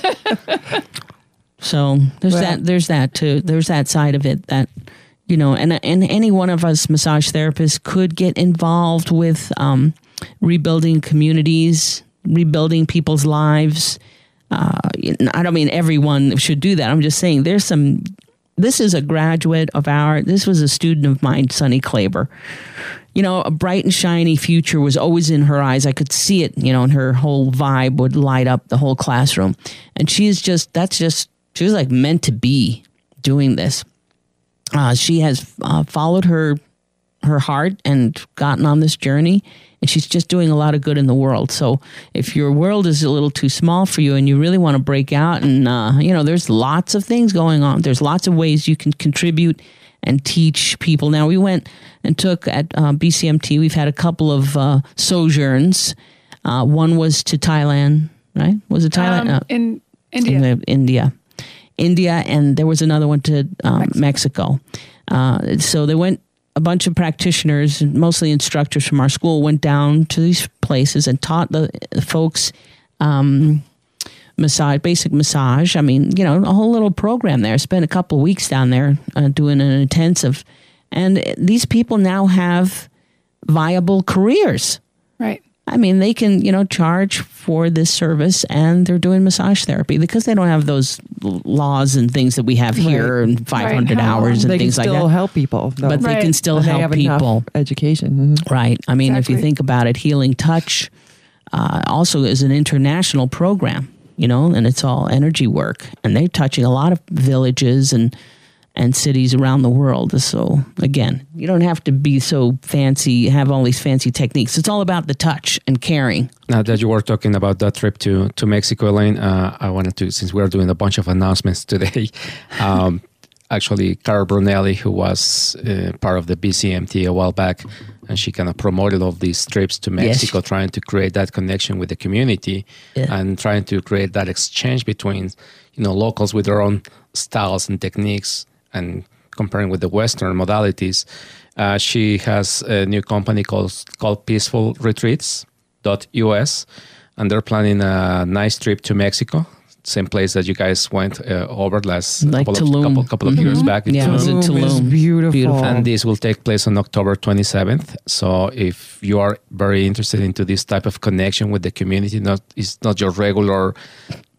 So there's well, that, there's that too. There's that side of it that, you know, and and any one of us massage therapists could get involved with um, rebuilding communities, rebuilding people's lives. Uh, I don't mean everyone should do that. I'm just saying there's some, this is a graduate of our, this was a student of mine, Sunny Klaber. You know, a bright and shiny future was always in her eyes. I could see it, you know, and her whole vibe would light up the whole classroom. And she is just, that's just, she was like meant to be doing this. Uh, she has uh, followed her her heart and gotten on this journey, and she's just doing a lot of good in the world. So if your world is a little too small for you and you really want to break out, and, uh, you know, there's lots of things going on. There's lots of ways you can contribute and teach people. Now, we went and took at uh, B C M T, we've had a couple of uh, sojourns. Uh, one was to Thailand, right? Was it Thailand? Um, in India. In, uh, India. India, and there was another one to um, Mexico. Mexico. Uh, so they went, a bunch of practitioners, mostly instructors from our school, went down to these places and taught the folks um, massage, basic massage. I mean, you know, a whole little program there. Spent a couple of weeks down there uh, doing an intensive. And these people now have viable careers. Right. I mean, they can, you know, charge for this service, and they're doing massage therapy because they don't have those laws and things that we have here right. and five hundred right. hours and they things like that. They can still help people. Though. But right. they can still and help they have people. Education. Mm-hmm. Right. I mean, exactly. if you think about it, Healing Touch uh, also is an international program, you know, and it's all energy work. And they're touching a lot of villages and and cities around the world. So again, you don't have to be so fancy, have all these fancy techniques. It's all about the touch and caring. Now that you were talking about that trip to, to Mexico, Elaine, uh, I wanted to, since we are doing a bunch of announcements today, um, actually Cara Brunelli, who was uh, part of the B C M T a while back, and she kind of promoted all these trips to Mexico, yes. trying to create that connection with the community yeah. and trying to create that exchange between, you know, locals with their own styles and techniques and comparing with the Western modalities. Uh, she has a new company called, called Peaceful Retreats dot U S, and they're planning a nice trip to Mexico, same place that you guys went uh, over last like couple, of, couple, couple of mm-hmm. years back. Yeah, Tulum. It was in Tulum. Beautiful. beautiful. And this will take place on October twenty-seventh. So if you are very interested into this type of connection with the community, not it's not your regular,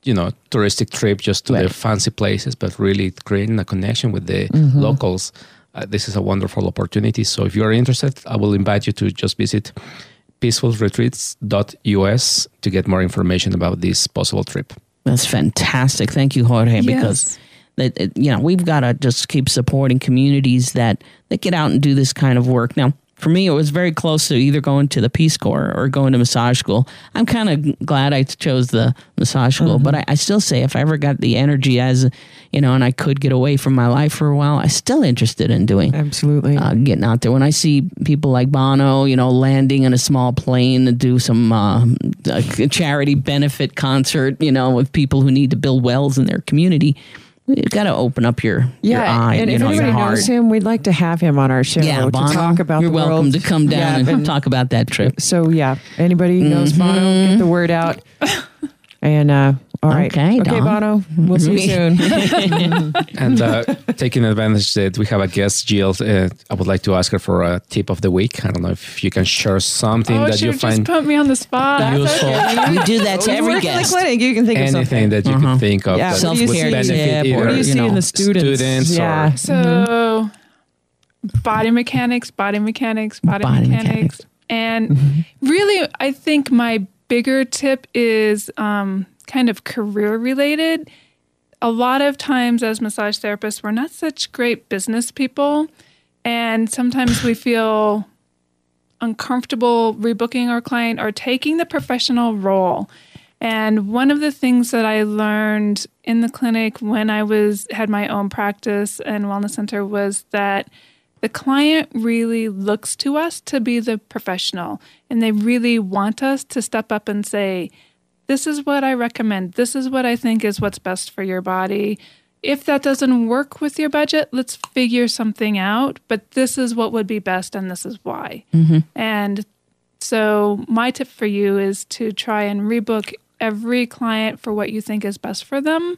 you know, touristic trip just to right. the fancy places, but really creating a connection with the mm-hmm. locals. Uh, this is a wonderful opportunity. So if you're interested, I will invite you to just visit peaceful retreats dot U S to get more information about this possible trip. That's fantastic. Thank you, Jorge, yes. because that it, you know, we've got to just keep supporting communities that, that get out and do this kind of work. Now, for me, it was very close to either going to the Peace Corps or going to massage school. I'm kind of glad I chose the massage school, mm-hmm. but I, I still say if I ever got the energy as, you know, and I could get away from my life for a while, I'm still interested in doing. Absolutely. Uh, getting out there. When I see people like Bono, you know, landing in a small plane to do some uh, a charity benefit concert, you know, with people who need to build wells in their community. You've got to open up your, yeah, your eye. And you if know, anybody knows him, we'd like to have him on our show yeah, Bono, to talk about the world. You're welcome to come down yeah, and, and talk about that trip. So, yeah, anybody mm-hmm. knows Bono, get the word out. And uh, All right. Okay, okay Bono. We'll see you soon. And uh, taking advantage that we have a guest, Jill, uh, I would like to ask her for a tip of the week. I don't know if you can share something oh, that you find just put me on the spot. Useful. We do that to every guest. In the clinic, you can think anything of something that you uh-huh. can think of. Yeah. That would benefit yeah, either, what do you, you see know, in the students? students yeah. Or, so mm-hmm. body mechanics, body mechanics, body, body mechanics. mechanics. And mm-hmm. really, I think my bigger tip is um, kind of career related. A lot of times as massage therapists, we're not such great business people. And sometimes we feel uncomfortable rebooking our client or taking the professional role. And one of the things that I learned in the clinic when I was had my own practice and wellness center was that the client really looks to us to be the professional, and they really want us to step up and say, this is what I recommend. This is what I think is what's best for your body. If that doesn't work with your budget, let's figure something out. But this is what would be best, and this is why. Mm-hmm. And so my tip for you is to try and rebook every client for what you think is best for them,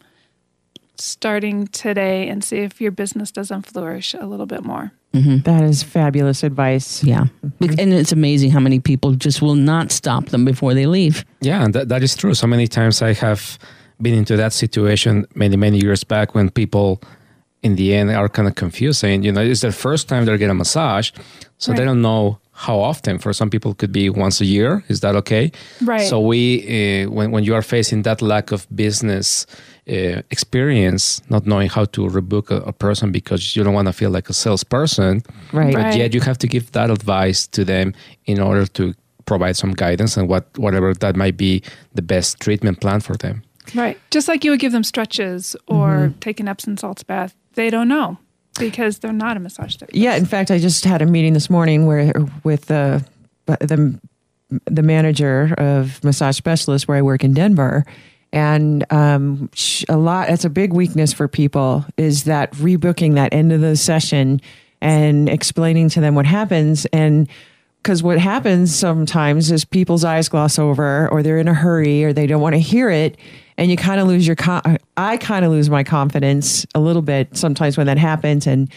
starting today, and see if your business doesn't flourish a little bit more. Mm-hmm. That is fabulous advice. Yeah. And it's amazing how many people just will not stop them before they leave. Yeah, and that, that is true. So many times I have been into that situation many, many years back when people in the end are kind of confused, saying, you know, it's their first time they're getting a massage. So right. They don't know how often. For some people it could be once a year. Is that okay? Right. So we, uh, when, when you are facing that lack of business Uh, experience, not knowing how to rebook a, a person because you don't want to feel like a salesperson, right. but right. yet you have to give that advice to them in order to provide some guidance and what whatever that might be the best treatment plan for them. Right. Just like you would give them stretches or mm-hmm. take an Epsom salts bath. They don't know because they're not a massage therapist. Yeah. In fact, I just had a meeting this morning where with uh, the, the manager of Massage Specialists where I work in Denver. And um, a lot, that's a big weakness for people is that rebooking that end of the session and explaining to them what happens. And because what happens sometimes is people's eyes gloss over or they're in a hurry or they don't want to hear it. And you kind of lose your, con- I kind of lose my confidence a little bit sometimes when that happens. And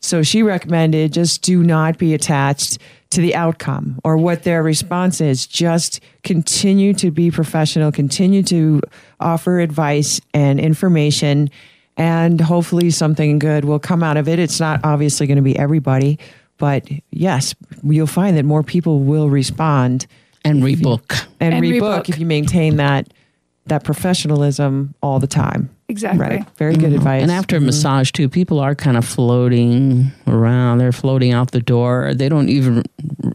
so she recommended just do not be attached to the outcome or what their response is. Just continue to be professional, continue to offer advice and information, and hopefully something good will come out of it. It's not obviously going to be everybody, but yes, you'll find that more people will respond. And rebook. You, and, and rebook, rebook if you maintain that that professionalism all the time. Exactly. Right. Very good mm-hmm. advice. And after a massage too, people are kind of floating around. They're floating out the door. They don't even,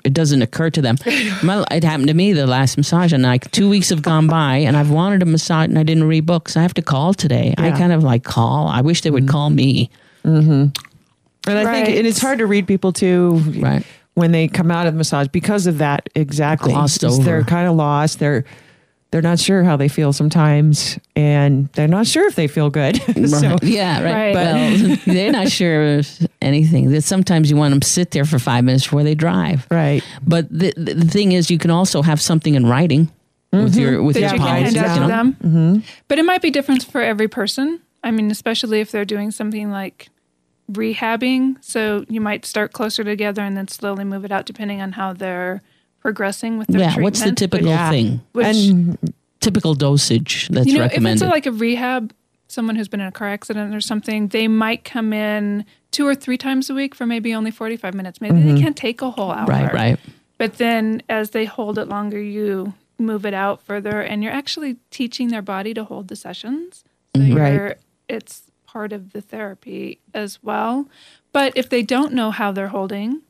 it doesn't occur to them. My, it happened to me the last massage and like two weeks have gone by and I've wanted a massage and I didn't rebook. So I have to call today. Yeah. I kind of like call. I wish they would mm-hmm. call me. Mm-hmm. And I right. think and it's hard to read people too right. when they come out of massage because of that. Exactly. Glossed over. They're kind of lost. They're They're not sure how they feel sometimes, and they're not sure if they feel good. so, yeah, right. right. But well, they're not sure of anything. That sometimes you want them to sit there for five minutes before they drive. Right. But the the thing is, you can also have something in writing mm-hmm. with your with that your you policy. Can hand out to them. Mm-hmm. But it might be different for every person. I mean, especially if they're doing something like rehabbing. So you might start closer together and then slowly move it out, depending on how they're progressing with their yeah, treatment. What's the typical which, thing? Which, and typical dosage that's you know, recommended. If it's a, like a rehab, someone who's been in a car accident or something, they might come in two or three times a week for maybe only forty-five minutes. Maybe mm-hmm. they can't take a whole hour. Right, right. But then as they hold it longer, you move it out further and you're actually teaching their body to hold the sessions. So mm-hmm. you're, right. it's part of the therapy as well. But if they don't know how they're holding,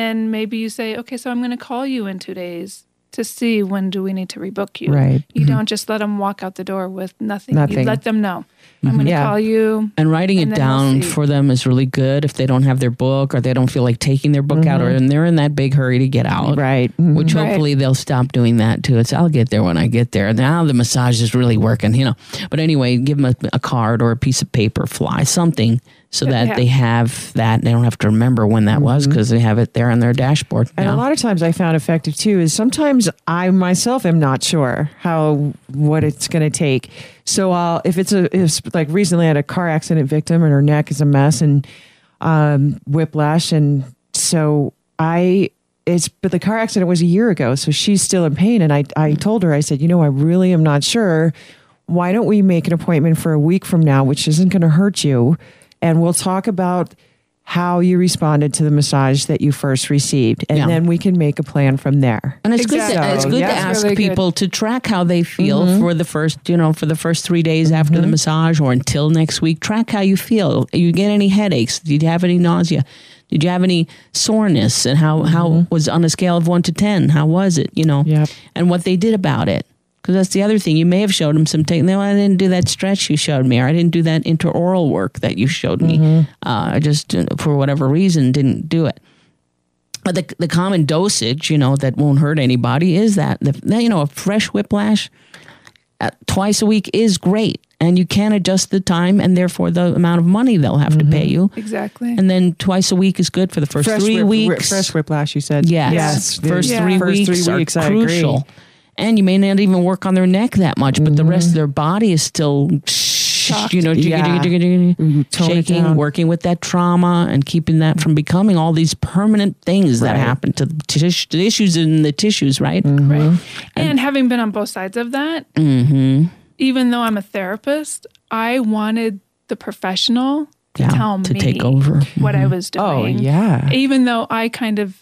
then maybe you say, okay, so I'm going to call you in two days to see when do we need to rebook you. Right. You mm-hmm. don't just let them walk out the door with nothing. nothing. You let them know. Mm-hmm. I'm going to yeah. call you. And writing and it down for them is really good if they don't have their book or they don't feel like taking their book mm-hmm. out or and they're in that big hurry to get out. Right. Mm-hmm. Which hopefully right. they'll stop doing that too. It's I'll get there when I get there. Now the massage is really working, you know. But anyway, give them a, a card or a piece of paper, fly, something so that yeah. they have that and they don't have to remember when that mm-hmm. was, because they have it there on their dashboard. And now. A lot of times I found effective too is sometimes I myself am not sure how, what it's going to take. So I'll, if it's a, if like recently I had a car accident victim and her neck is a mess and um, whiplash. And so I, it's, but the car accident was a year ago. So she's still in pain. And I, I told her, I said, you know, I really am not sure. Why don't we make an appointment for a week from now, which isn't going to hurt you. And we'll talk about how you responded to the massage that you first received. And yeah. then we can make a plan from there. And it's exactly. good to, it's good yeah, to ask really people good. to track how they feel mm-hmm. for the first, you know, for the first three days mm-hmm. after the massage or until next week. Track how you feel. You get any headaches? Did you have any nausea? Did you have any soreness? And how, how mm-hmm. was on a scale of one to ten? How was it, you know? Yep. And what they did about it. Because that's the other thing. You may have showed them some technique. No, I didn't do that stretch you showed me, or I didn't do that intraoral work that you showed me. Mm-hmm. Uh, I just, for whatever reason, didn't do it. But the the common dosage, you know, that won't hurt anybody is that, the, you know, a fresh whiplash uh, twice a week is great. And you can adjust the time and therefore the amount of money they'll have mm-hmm. to pay you. Exactly. And then twice a week is good for the first fresh three whip, weeks. Fresh whiplash, you said. Yes. yes. First, yeah. three first three weeks are I crucial. Agree. And you may not even work on their neck that much, but mm-hmm. the rest of their body is still, shocked. you know, yeah. shaking, mm-hmm. working with that trauma and keeping that from becoming all these permanent things right. that happen to the tish- issues in the tissues, right? Mm-hmm. Right. And, and having been on both sides of that, mm-hmm. even though I'm a therapist, I wanted the professional to yeah, tell to me take over. what mm-hmm. I was doing. Oh, yeah. Even though I kind of,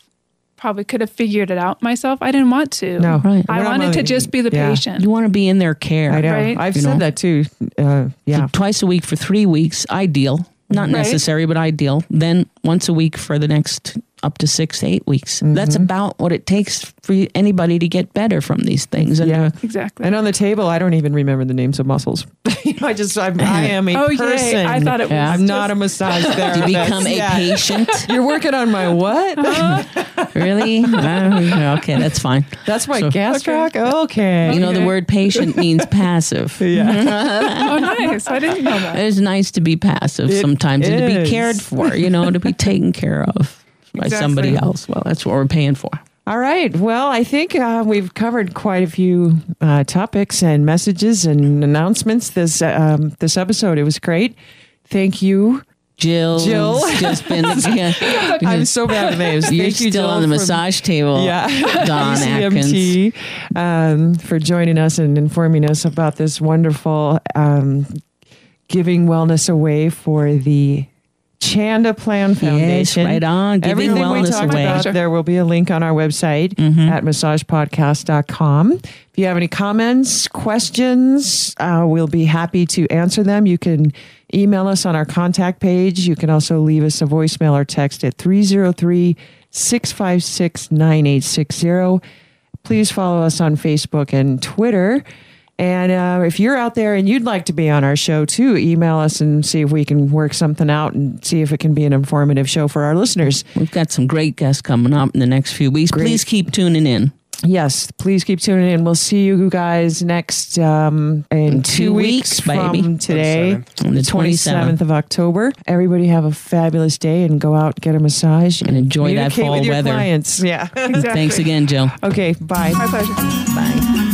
probably could have figured it out myself. I didn't want to. No, right. I wanted really, to just be the yeah. patient. You want to be in their care. I know. Right? I've you said know? that too. Uh, yeah. So twice a week for three weeks, ideal. Not right? necessary, but ideal. Then once a week for the next up to six to eight weeks. Mm-hmm. That's about what it takes for anybody to get better from these things. And yeah, exactly. And on the table, I don't even remember the names of muscles. you know, I just, I'm, I am a oh, person. Yay. I thought it yeah. was. I'm just... not a massage therapist. To become a yeah. patient. You're working on my what? Uh-huh. really? Uh, okay, that's fine. That's my so, gastroc? Okay. okay. You know, the word patient means passive. Yeah. oh, nice. I didn't know that. It's nice to be passive it sometimes is. and to be cared for, you know, to be taken care of. By exactly. somebody else. Well, that's what we're paying for. All right. Well, I think uh, we've covered quite a few uh, topics and messages and announcements this um, this episode. It was great. Thank you, Jill. Jill just been. Yeah. I'm so bad at names. You're Thank you, still Jill, on the massage from, table. Yeah, Don Atkins um, for joining us and informing us about this wonderful um, giving wellness away for the Chanda Plan Foundation. Yes, right on. Giving Everything wellness we talked away. about, sure. there will be a link on our website mm-hmm. at massage podcast dot com. If you have any comments, questions, uh, we'll be happy to answer them. You can email us on our contact page. You can also leave us a voicemail or text at three oh three, six five six, nine eight six zero. Please follow us on Facebook and Twitter. And uh, if you're out there and you'd like to be on our show too, email us and see if we can work something out and see if it can be an informative show for our listeners. We've got some great guests coming up in the next few weeks. Great. Please keep tuning in. Yes, please keep tuning in. We'll see you guys next um, in, in two, two weeks, weeks from baby. today, on the twenty-seventh of October. Everybody have a fabulous day and go out, get a massage, and enjoy that fall with your weather. Clients. Yeah, exactly. Thanks again, Jill. Okay, bye. My pleasure. Bye.